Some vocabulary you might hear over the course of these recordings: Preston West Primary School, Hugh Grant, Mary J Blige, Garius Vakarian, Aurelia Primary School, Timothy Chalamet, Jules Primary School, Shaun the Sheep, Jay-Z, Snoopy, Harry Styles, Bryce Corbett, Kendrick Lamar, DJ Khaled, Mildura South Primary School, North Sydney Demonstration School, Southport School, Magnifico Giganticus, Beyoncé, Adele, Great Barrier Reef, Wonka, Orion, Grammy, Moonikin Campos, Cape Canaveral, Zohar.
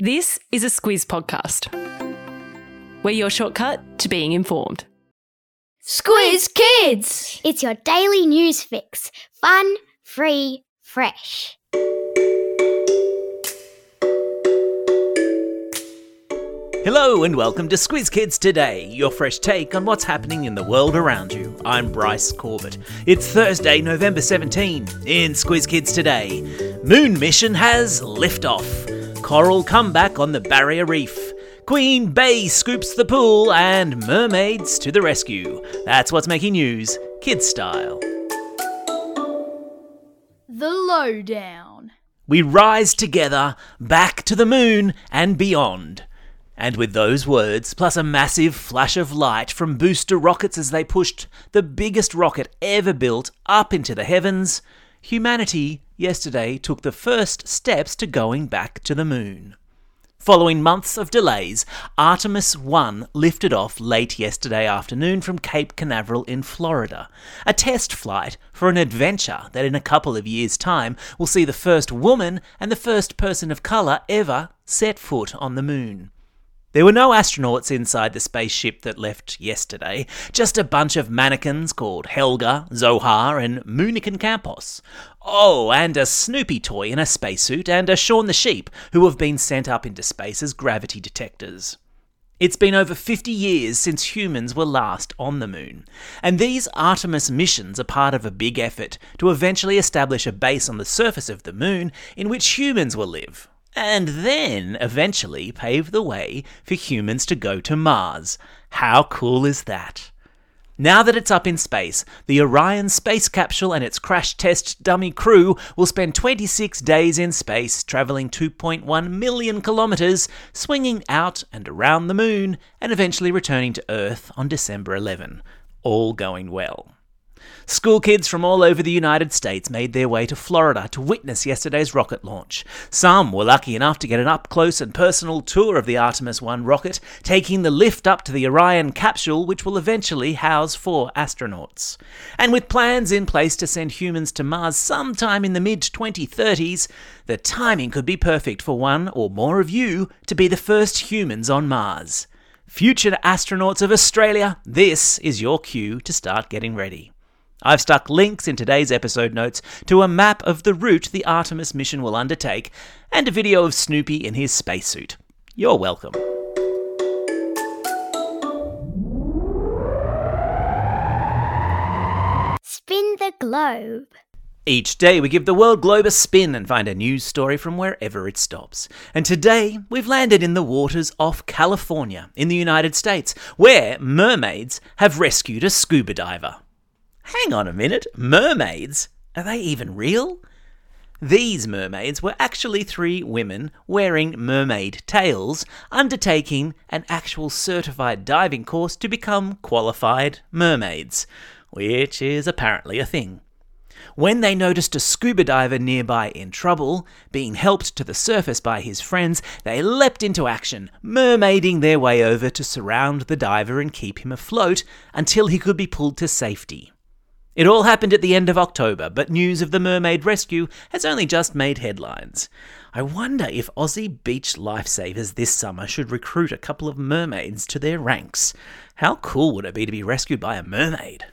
This is a Squiz podcast. We're your shortcut to being informed. Squiz Kids! It's your daily news fix. Fun, free, fresh. Hello and welcome to Squiz Kids Today, your fresh take on what's happening in the world around you. I'm Bryce Corbett. It's Thursday, November 17. In Squiz Kids Today, Moon Mission has liftoff. Coral comeback on the Barrier Reef. Queen Bey scoops the pool and mermaids to the rescue. That's what's making news, kids style. The Lowdown. We rise together, back to the moon and beyond. And with those words, plus a massive flash of light from booster rockets as they pushed the biggest rocket ever built up into the heavens, humanity yesterday took the first steps to going back to the moon. Following months of delays, Artemis 1 lifted off late yesterday afternoon from Cape Canaveral in Florida, a test flight for an adventure that in a couple of years' time will see the first woman and the first person of colour ever set foot on the moon. There were no astronauts inside the spaceship that left yesterday, just a bunch of mannequins called Helga, Zohar and Moonikin Campos. Oh, and a Snoopy toy in a spacesuit and a Shaun the Sheep, who have been sent up into space as gravity detectors. It's been over 50 years since humans were last on the moon, and these Artemis missions are part of a big effort to eventually establish a base on the surface of the moon in which humans will live. And then, eventually, pave the way for humans to go to Mars. How cool is that? Now that it's up in space, the Orion space capsule and its crash test dummy crew will spend 26 days in space, travelling 2.1 million kilometres, swinging out and around the moon, and eventually returning to Earth on December 11. All going well. School kids from all over the United States made their way to Florida to witness yesterday's rocket launch. Some were lucky enough to get an up-close and personal tour of the Artemis 1 rocket, taking the lift up to the Orion capsule, which will eventually house 4 astronauts. And with plans in place to send humans to Mars sometime in the mid-2030s, the timing could be perfect for one or more of you to be the first humans on Mars. Future astronauts of Australia, this is your cue to start getting ready. I've stuck links in today's episode notes to a map of the route the Artemis mission will undertake and a video of Snoopy in his spacesuit. You're welcome. Spin the globe. Each day we give the world globe a spin and find a news story from wherever it stops. And today we've landed in the waters off California in the United States, where mermaids have rescued a scuba diver. Hang on a minute, mermaids? Are they even real? These mermaids were actually 3 women wearing mermaid tails, undertaking an actual certified diving course to become qualified mermaids, which is apparently a thing. When they noticed a scuba diver nearby in trouble, being helped to the surface by his friends, they leapt into action, mermaiding their way over to surround the diver and keep him afloat until he could be pulled to safety. It all happened at the end of October, but news of the mermaid rescue has only just made headlines. I wonder if Aussie beach lifesavers this summer should recruit a couple of mermaids to their ranks. How cool would it be to be rescued by a mermaid?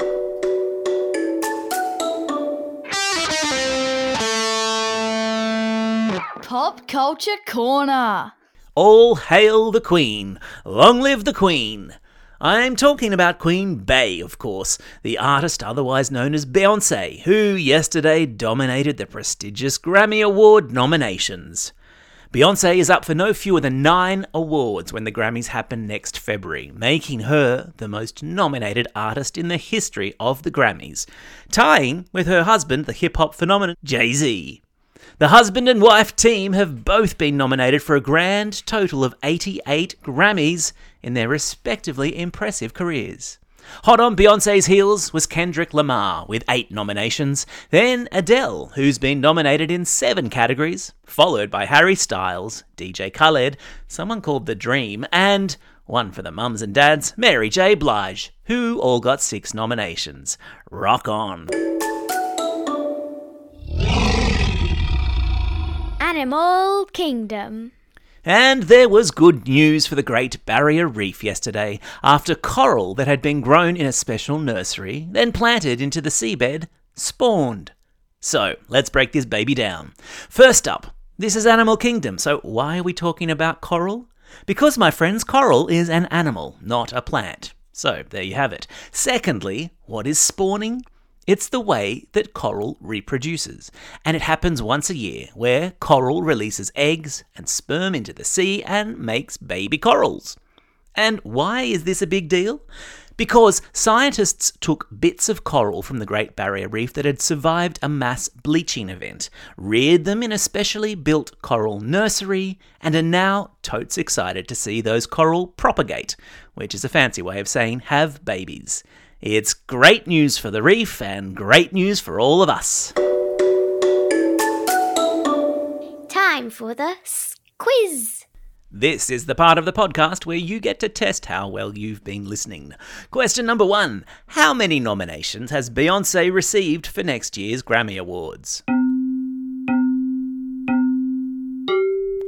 Pop Culture Corner. All hail the Queen. Long live the Queen. I'm talking about Queen Bey, of course, the artist otherwise known as Beyoncé, who yesterday dominated the prestigious Grammy Award nominations. Beyoncé is up for no fewer than 9 awards when the Grammys happen next February, making her the most nominated artist in the history of the Grammys, tying with her husband, the hip-hop phenomenon Jay-Z. The husband and wife team have both been nominated for a grand total of 88 Grammys in their respectively impressive careers. Hot on Beyoncé's heels was Kendrick Lamar with 8 nominations, then Adele, who's been nominated in 7 categories, followed by Harry Styles, DJ Khaled, someone called The Dream, and, one for the mums and dads, Mary J Blige, who all got 6 nominations. Rock on. Animal Kingdom. And there was good news for the Great Barrier Reef yesterday, after coral that had been grown in a special nursery, then planted into the seabed, spawned. So, let's break this baby down. First up, this is Animal Kingdom, so why are we talking about coral? Because, my friends, coral is an animal, not a plant. So, there you have it. Secondly, what is spawning? It's the way that coral reproduces, and it happens once a year, where coral releases eggs and sperm into the sea and makes baby corals. And why is this a big deal? Because scientists took bits of coral from the Great Barrier Reef that had survived a mass bleaching event, reared them in a specially built coral nursery, and are now totes excited to see those coral propagate, which is a fancy way of saying have babies. It's great news for the reef and great news for all of us. Time for the Squiz. This is the part of the podcast where you get to test how well you've been listening. Question number 1. How many nominations has Beyoncé received for next year's Grammy Awards?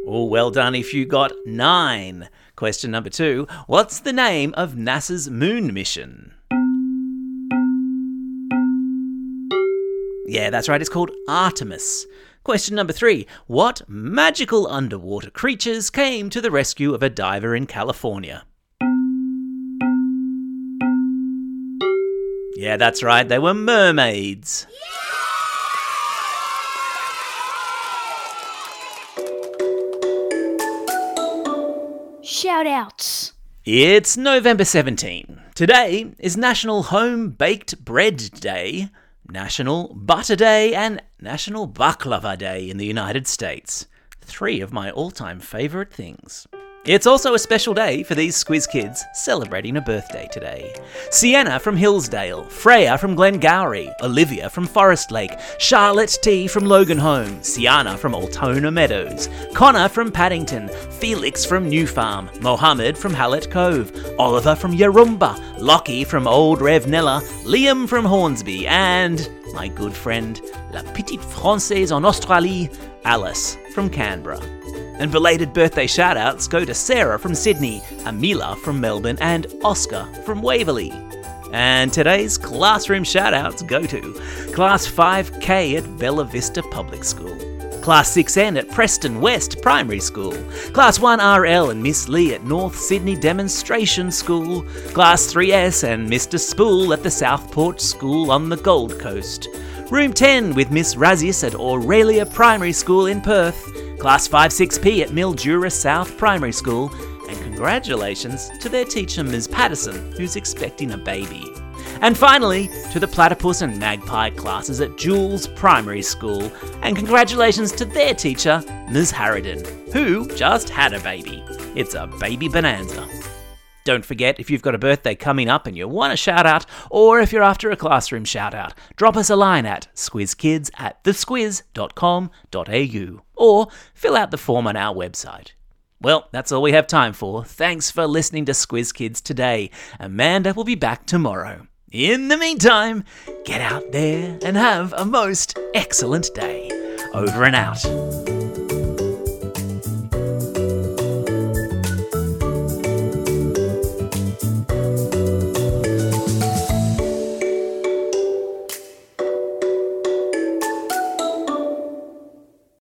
Oh, well done if you got 9. Question number 2. What's the name of NASA's moon mission? Yeah, that's right, it's called Artemis. Question number 3. What magical underwater creatures came to the rescue of a diver in California? Yeah, that's right, they were mermaids. Shout outs. It's November 17. Today is National Home Baked Bread Day, National Butter Day and National Baklava Day in the United States. 3 of my all-time favourite things. It's also a special day for these Squiz Kids celebrating a birthday today. Sienna from Hillsdale, Freya from Glengowie, Olivia from Forest Lake, Charlotte T from Logan Home, Sienna from Altona Meadows, Connor from Paddington, Felix from New Farm, Mohammed from Hallett Cove, Oliver from Yarumba, Lockie from Old Revnella, Liam from Hornsby, and my good friend, La Petite Francaise en Australie, Alice from Canberra. And belated birthday shout-outs go to Sarah from Sydney, Amila from Melbourne, and Oscar from Waverley. And today's classroom shout-outs go to Class 5K at Bella Vista Public School, Class 6N at Preston West Primary School, Class 1RL and Miss Lee at North Sydney Demonstration School, Class 3S and Mr. Spool at the Southport School on the Gold Coast, Room 10 with Miss Razis at Aurelia Primary School in Perth, Class 5-6P at Mildura South Primary School, and congratulations to their teacher Ms. Patterson, who's expecting a baby. And finally, to the platypus and magpie classes at Jules Primary School, and congratulations to their teacher Ms. Harridan, who just had a baby. It's a baby bonanza. Don't forget, if you've got a birthday coming up and you want a shout-out, or if you're after a classroom shout-out, drop us a line at squizkids@thesquiz.com.au or fill out the form on our website. Well, that's all we have time for. Thanks for listening to Squiz Kids today. Amanda will be back tomorrow. In the meantime, get out there and have a most excellent day. Over and out.